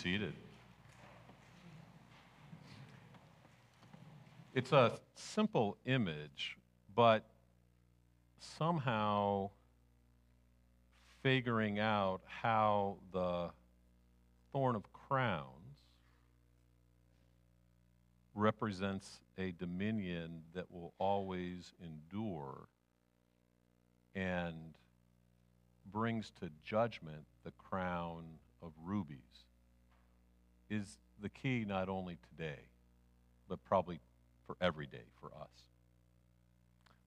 seated. It's a simple image, but somehow figuring out how the thorn of crowns represents a dominion that will always endure and brings to judgment the crown of rubies is the key not only today, but probably for every day for us.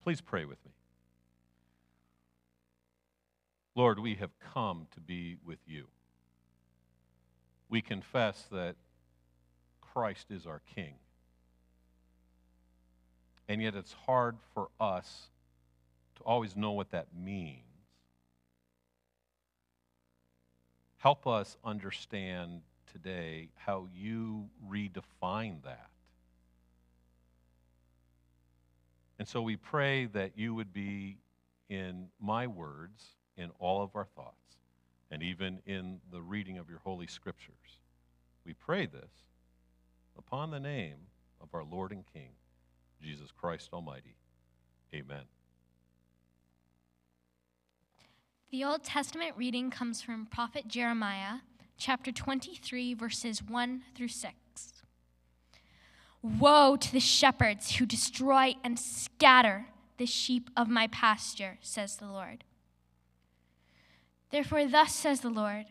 Please pray with me. Lord, we have come to be with you. We confess that Christ is our King, and yet it's hard for us to always know what that means. Help us understand today how you redefine that. And so we pray that you would be in my words, in all of our thoughts, and even in the reading of your holy scriptures. We pray this upon the name of our Lord and King, Jesus Christ Almighty. Amen. The Old Testament reading comes from Prophet Jeremiah, chapter 23, verses 1 through 6. Woe to the shepherds who destroy and scatter the sheep of my pasture, says the Lord. Therefore, thus says the Lord,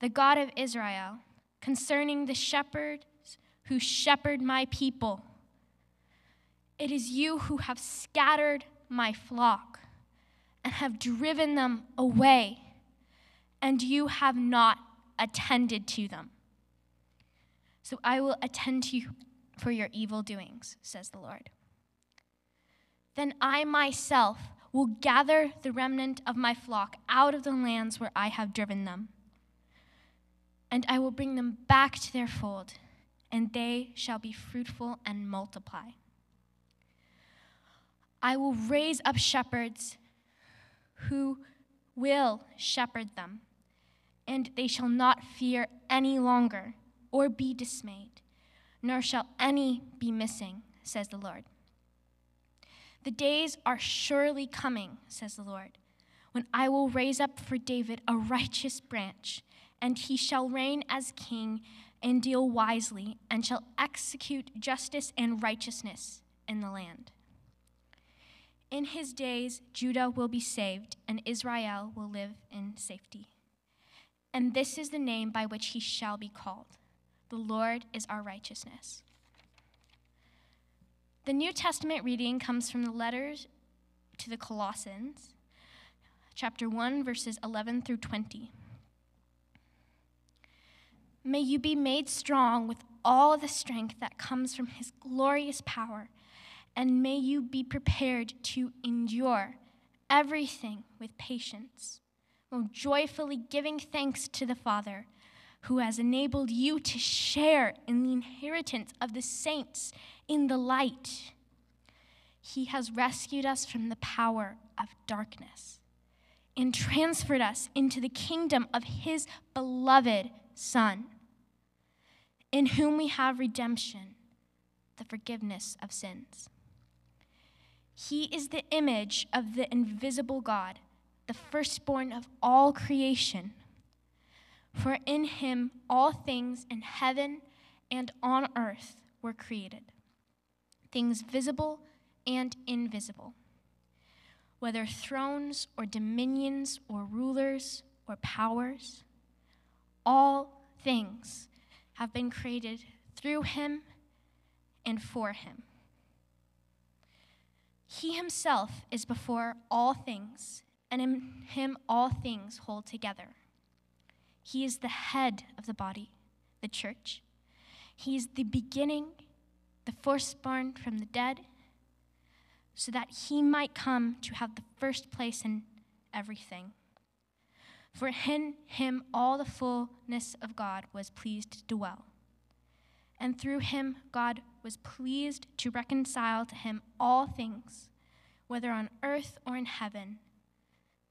the God of Israel, concerning the shepherds who shepherd my people. It is you who have scattered my flock and have driven them away, and you have not attended to them. So I will attend to you for your evil doings, says the Lord. Then I myself will gather the remnant of my flock out of the lands where I have driven them, and I will bring them back to their fold, and they shall be fruitful and multiply. I will raise up shepherds who will shepherd them, and they shall not fear any longer or be dismayed, nor shall any be missing, says the Lord. The days are surely coming, says the Lord, when I will raise up for David a righteous branch, and he shall reign as king and deal wisely, and shall execute justice and righteousness in the land. In his days, Judah will be saved, and Israel will live in safety. And this is the name by which he shall be called. The Lord is our righteousness. The New Testament reading comes from the letters to the Colossians, chapter 1, verses 11 through 20. May you be made strong with all the strength that comes from his glorious power, and may you be prepared to endure everything with patience, while joyfully giving thanks to the Father, who has enabled you to share in the inheritance of the saints in the light. He has rescued us from the power of darkness and transferred us into the kingdom of his beloved Son, in whom we have redemption, the forgiveness of sins. He is the image of the invisible God, the firstborn of all creation. For in him all things in heaven and on earth were created, things visible and invisible, whether thrones or dominions or rulers or powers. All things have been created through him and for him. He himself is before all things, and in him all things hold together. He is the head of the body, the church. He is the beginning, the firstborn from the dead, so that he might come to have the first place in everything. For in him all the fullness of God was pleased to dwell, and through him God was pleased to reconcile to him all things, whether on earth or in heaven,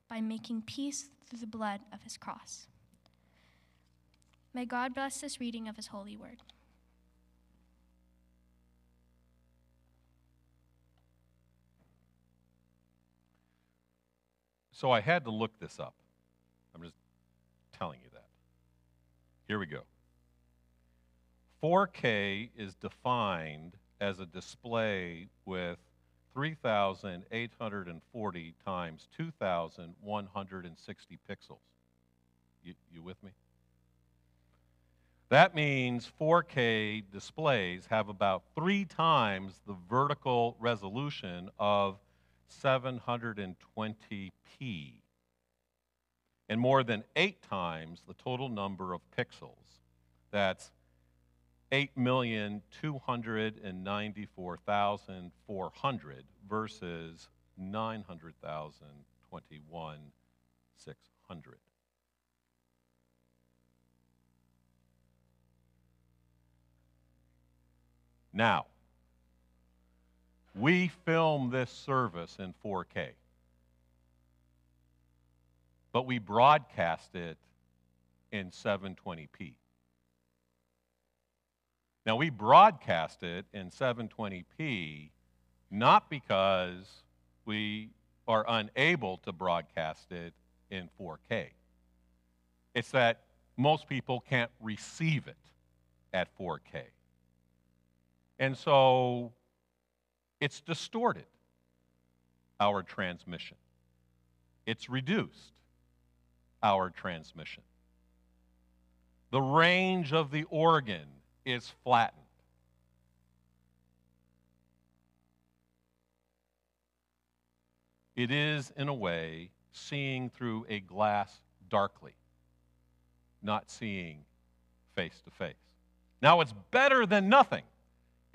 by making peace through the blood of his cross. May God bless this reading of his holy word. So I had to look this up. I'm just telling you that. Here we go. 4K is defined as a display with 3,840 times 2,160 pixels. You with me? That means 4K displays have about 3 times the vertical resolution of 720p and more than 8 times the total number of pixels. That's 8,294,400 versus 900,021,600. Now, we film this service in 4K, but we broadcast it in 720p. Now, we broadcast it in 720p not because we are unable to broadcast it in 4K. It's that most people can't receive it at 4K. And so it's distorted, our transmission. It's reduced, our transmission. The range of the organ is flattened. It is, in a way, seeing through a glass darkly, not seeing face to face. Now, it's better than nothing.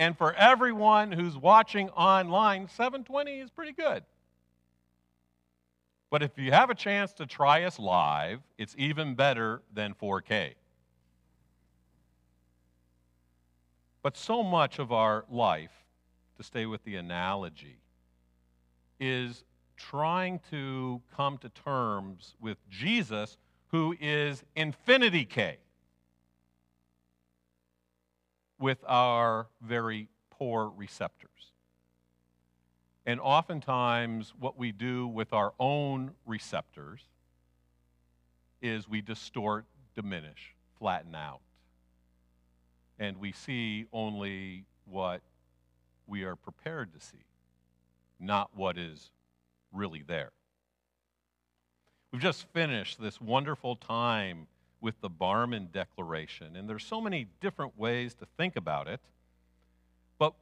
And for everyone who's watching online, 720 is pretty good. But if you have a chance to try us live, it's even better than 4K. But so much of our life, to stay with the analogy, is trying to come to terms with Jesus, who is Infinity-K, with our very poor receptors. And oftentimes what we do with our own receptors is we distort, diminish, flatten out. And we see only what we are prepared to see, not what is really there. We've just finished this wonderful time with the Barmen Declaration, and there's so many different ways to think about it, but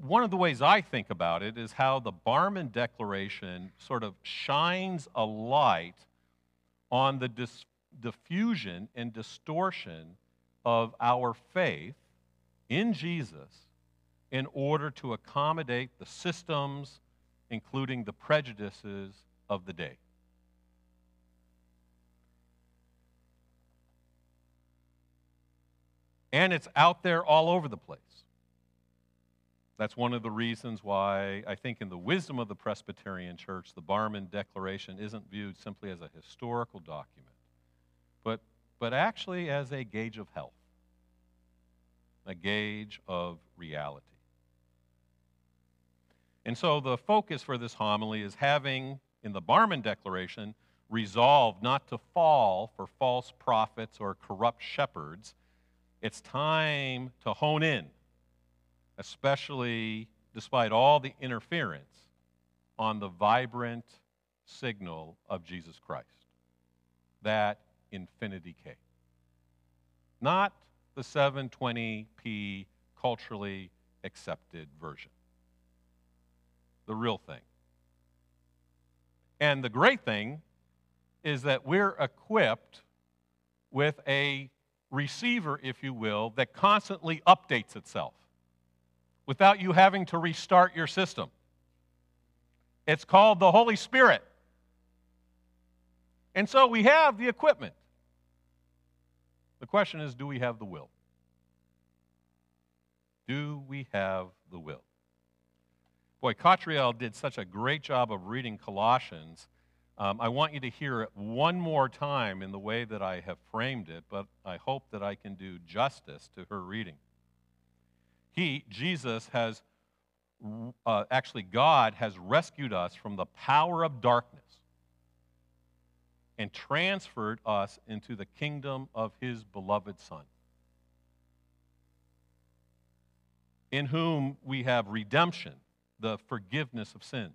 one of the ways I think about it is how the Barmen Declaration sort of shines a light on the diffusion and distortion of our faith in Jesus in order to accommodate the systems, including the prejudices of the day. And it's out there all over the place. That's one of the reasons why I think in the wisdom of the Presbyterian Church, the Barmen Declaration isn't viewed simply as a historical document, but actually as a gauge of health, a gauge of reality. And so the focus for this homily is having, in the Barmen Declaration, resolved not to fall for false prophets or corrupt shepherds. It's time to hone in, especially despite all the interference, on the vibrant signal of Jesus Christ, that Infinity-K. Not the 720p culturally accepted version, the real thing. And the great thing is that we're equipped with a receiver, if you will, that constantly updates itself without you having to restart your system. It's called the Holy Spirit. And so we have the equipment. The question is, do we have the will? Do we have the will? Boy, Katriel did such a great job of reading Colossians I want you to hear it one more time in the way that I have framed it, but I hope that I can do justice to her reading. He, Jesus, has, actually God has rescued us from the power of darkness and transferred us into the kingdom of his beloved Son, in whom we have redemption, the forgiveness of sins.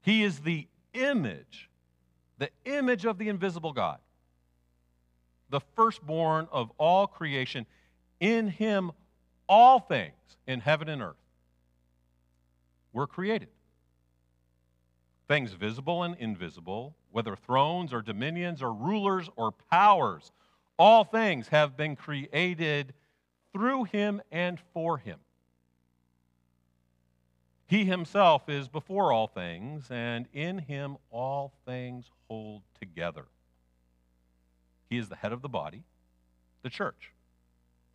He is the image of the invisible God, the firstborn of all creation. In him, all things in heaven and earth were created. Things visible and invisible, whether thrones or dominions or rulers or powers, all things have been created through him and for him. He himself is before all things, and in him all things hold together. He is the head of the body, the church.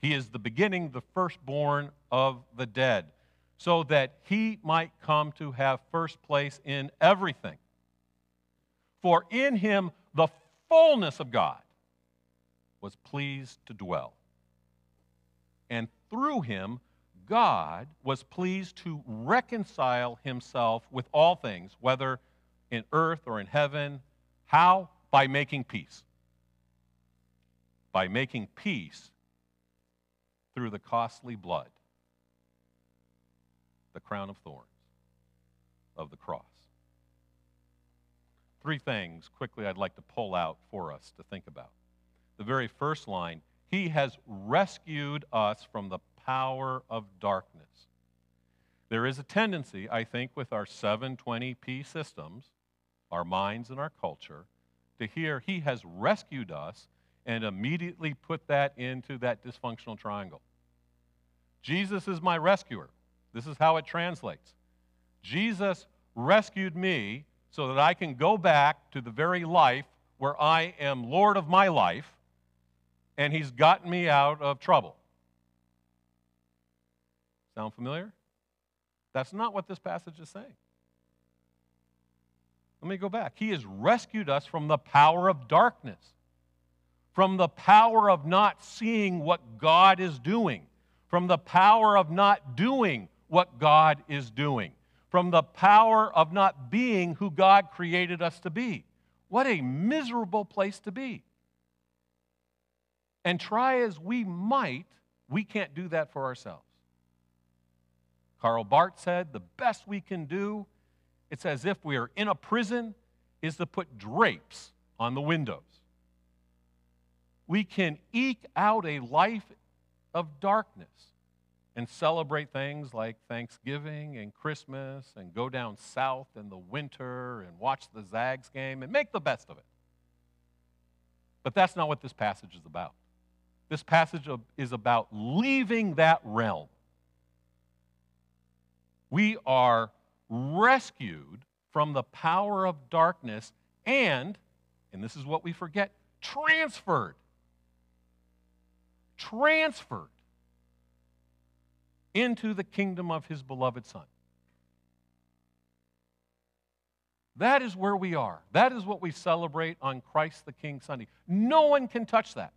He is the beginning, the firstborn of the dead, so that he might come to have first place in everything. For in him the fullness of God was pleased to dwell, and through him God was pleased to reconcile himself with all things, whether in earth or in heaven. How? By making peace. By making peace through the costly blood, the crown of thorns of the cross. Three things quickly I'd like to pull out for us to think about. The very first line, he has rescued us from the power of darkness. There is a tendency, I think, with our 720p systems, our minds and our culture, to hear he has rescued us and immediately put that into that dysfunctional triangle. Jesus is my rescuer. This is how it translates. Jesus rescued me so that I can go back to the very life where I am Lord of my life, and he's gotten me out of trouble. Sound familiar? That's not what this passage is saying. Let me go back. He has rescued us from the power of darkness, from the power of not seeing what God is doing, from the power of not doing what God is doing, from the power of not being who God created us to be. What a miserable place to be. And try as we might, we can't do that for ourselves. Karl Barth said, the best we can do, it's as if we are in a prison, is to put drapes on the windows. We can eke out a life of darkness and celebrate things like Thanksgiving and Christmas and go down south in the winter and watch the Zags game and make the best of it. But that's not what this passage is about. This passage is about leaving that realm. We are rescued from the power of darkness and this is what we forget, transferred into the kingdom of his beloved Son. That is where we are. That is what we celebrate on Christ the King Sunday. No one can touch that.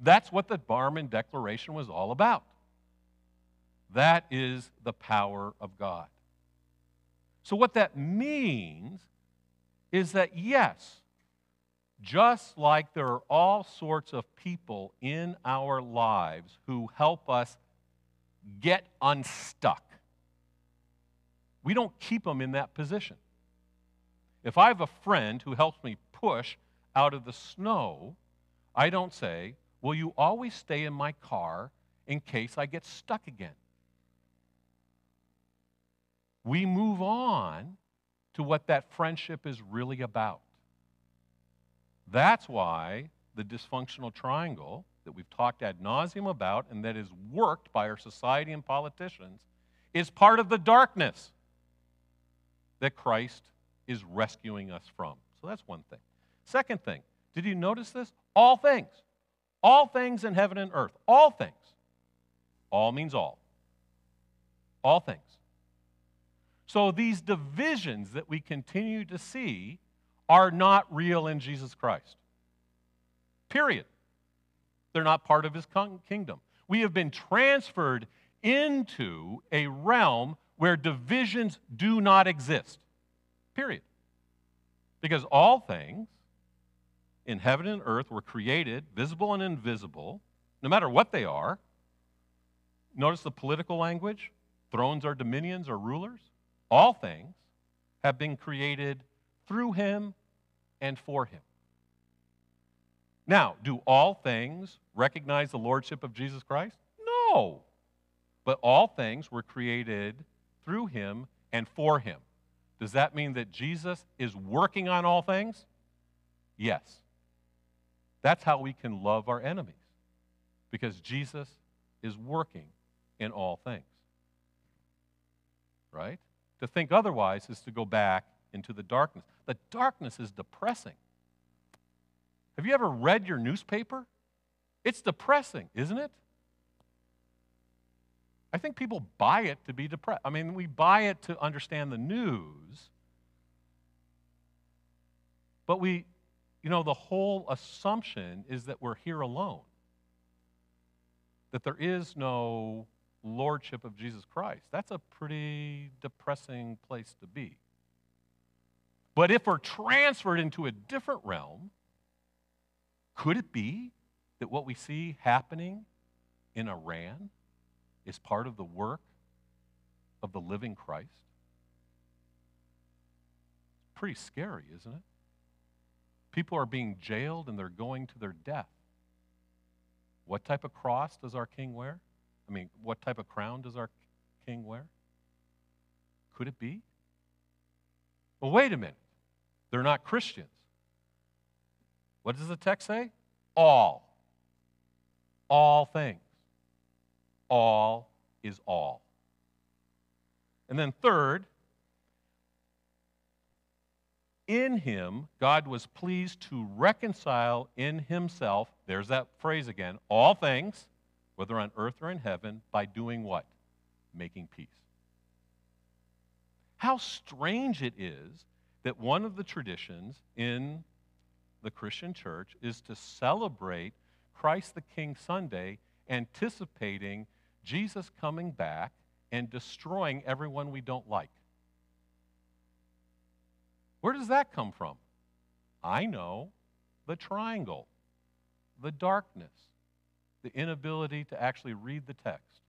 That's what the Barmen Declaration was all about. That is the power of God. So what that means is that, yes, just like there are all sorts of people in our lives who help us get unstuck, we don't keep them in that position. If I have a friend who helps me push out of the snow, I don't say, will you always stay in my car in case I get stuck again? We move on to what that friendship is really about. That's why the dysfunctional triangle that we've talked ad nauseum about and that is worked by our society and politicians is part of the darkness that Christ is rescuing us from. So that's one thing. Second thing, did you notice this? All things. All things in heaven and earth. All things. All means all. All things. So these divisions that we continue to see are not real in Jesus Christ. Period. They're not part of his kingdom. We have been transferred into a realm where divisions do not exist. Period. Because all things in heaven and earth were created, visible and invisible, no matter what they are. Notice the political language. Thrones or dominions or rulers. All things have been created through him and for him. Now, do all things recognize the lordship of Jesus Christ? No. But all things were created through him and for him. Does that mean that Jesus is working on all things? Yes. That's how we can love our enemies, because Jesus is working in all things. Right? To think otherwise is to go back into the darkness. The darkness is depressing. Have you ever read your newspaper? It's depressing, isn't it? I think people buy it to be depressed. I mean, we buy it to understand the news. But we, you know, the whole assumption is that we're here alone, that there is no lordship of Jesus Christ. That's a pretty depressing place to be. But if we're transferred into a different realm, could it be that what we see happening in Iran is part of the work of the living Christ? It's pretty scary, isn't it? People are being jailed and they're going to their death. What type of cross does our king wear? I mean, what type of crown does our king wear? Could it be? Well, wait a minute. They're not Christians. What does the text say? All. All things. All is all. And then third, in him, God was pleased to reconcile in himself, there's that phrase again, all things, whether on earth or in heaven, by doing what? Making peace. How strange it is that one of the traditions in the Christian church is to celebrate Christ the King Sunday, anticipating Jesus coming back and destroying everyone we don't like. Where does that come from? I know, the triangle, the darkness, the inability to actually read the text,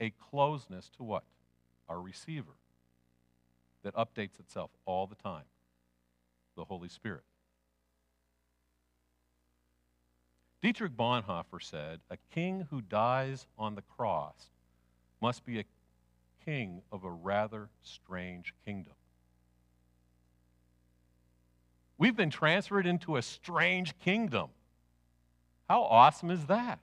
a closeness to what? Our receiver that updates itself all the time, the Holy Spirit. Dietrich Bonhoeffer said, "A king who dies on the cross must be a king of a rather strange kingdom." We've been transferred into a strange kingdom. How awesome is that?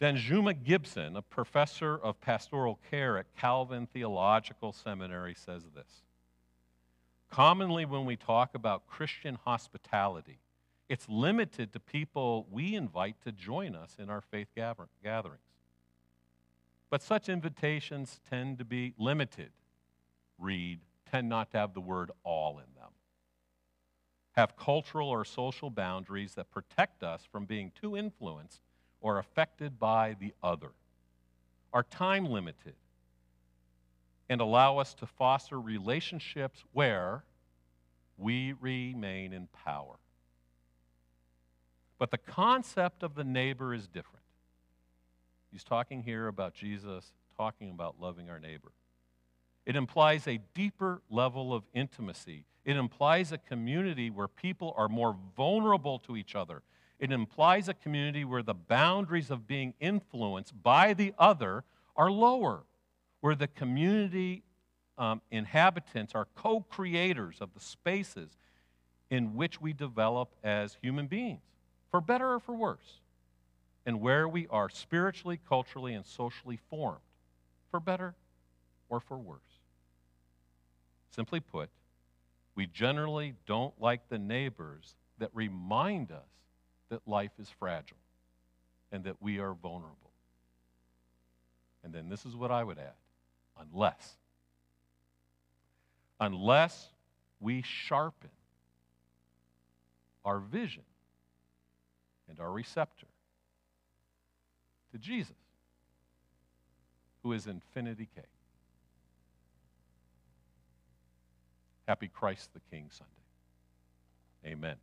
Danjuma Gibson, a professor of pastoral care at Calvin Theological Seminary, says this. Commonly, when we talk about Christian hospitality, it's limited to people we invite to join us in our faith gatherings. But such invitations tend to be limited. Read, tend not to have the word all in them. Have cultural or social boundaries that protect us from being too influenced or affected by the other. Are time limited, and allow us to foster relationships where we remain in power. But the concept of the neighbor is different. He's talking here about Jesus, talking about loving our neighbor. It implies a deeper level of intimacy. It implies a community where people are more vulnerable to each other. It implies a community where the boundaries of being influenced by the other are lower, where the community inhabitants are co-creators of the spaces in which we develop as human beings, for better or for worse, and where we are spiritually, culturally, and socially formed, for better or for worse. Simply put, we generally don't like the neighbors that remind us that life is fragile and that we are vulnerable. And then this is what I would add. Unless we sharpen our vision and our receptor to Jesus, who is Infinity-K. Happy Christ the King Sunday. Amen.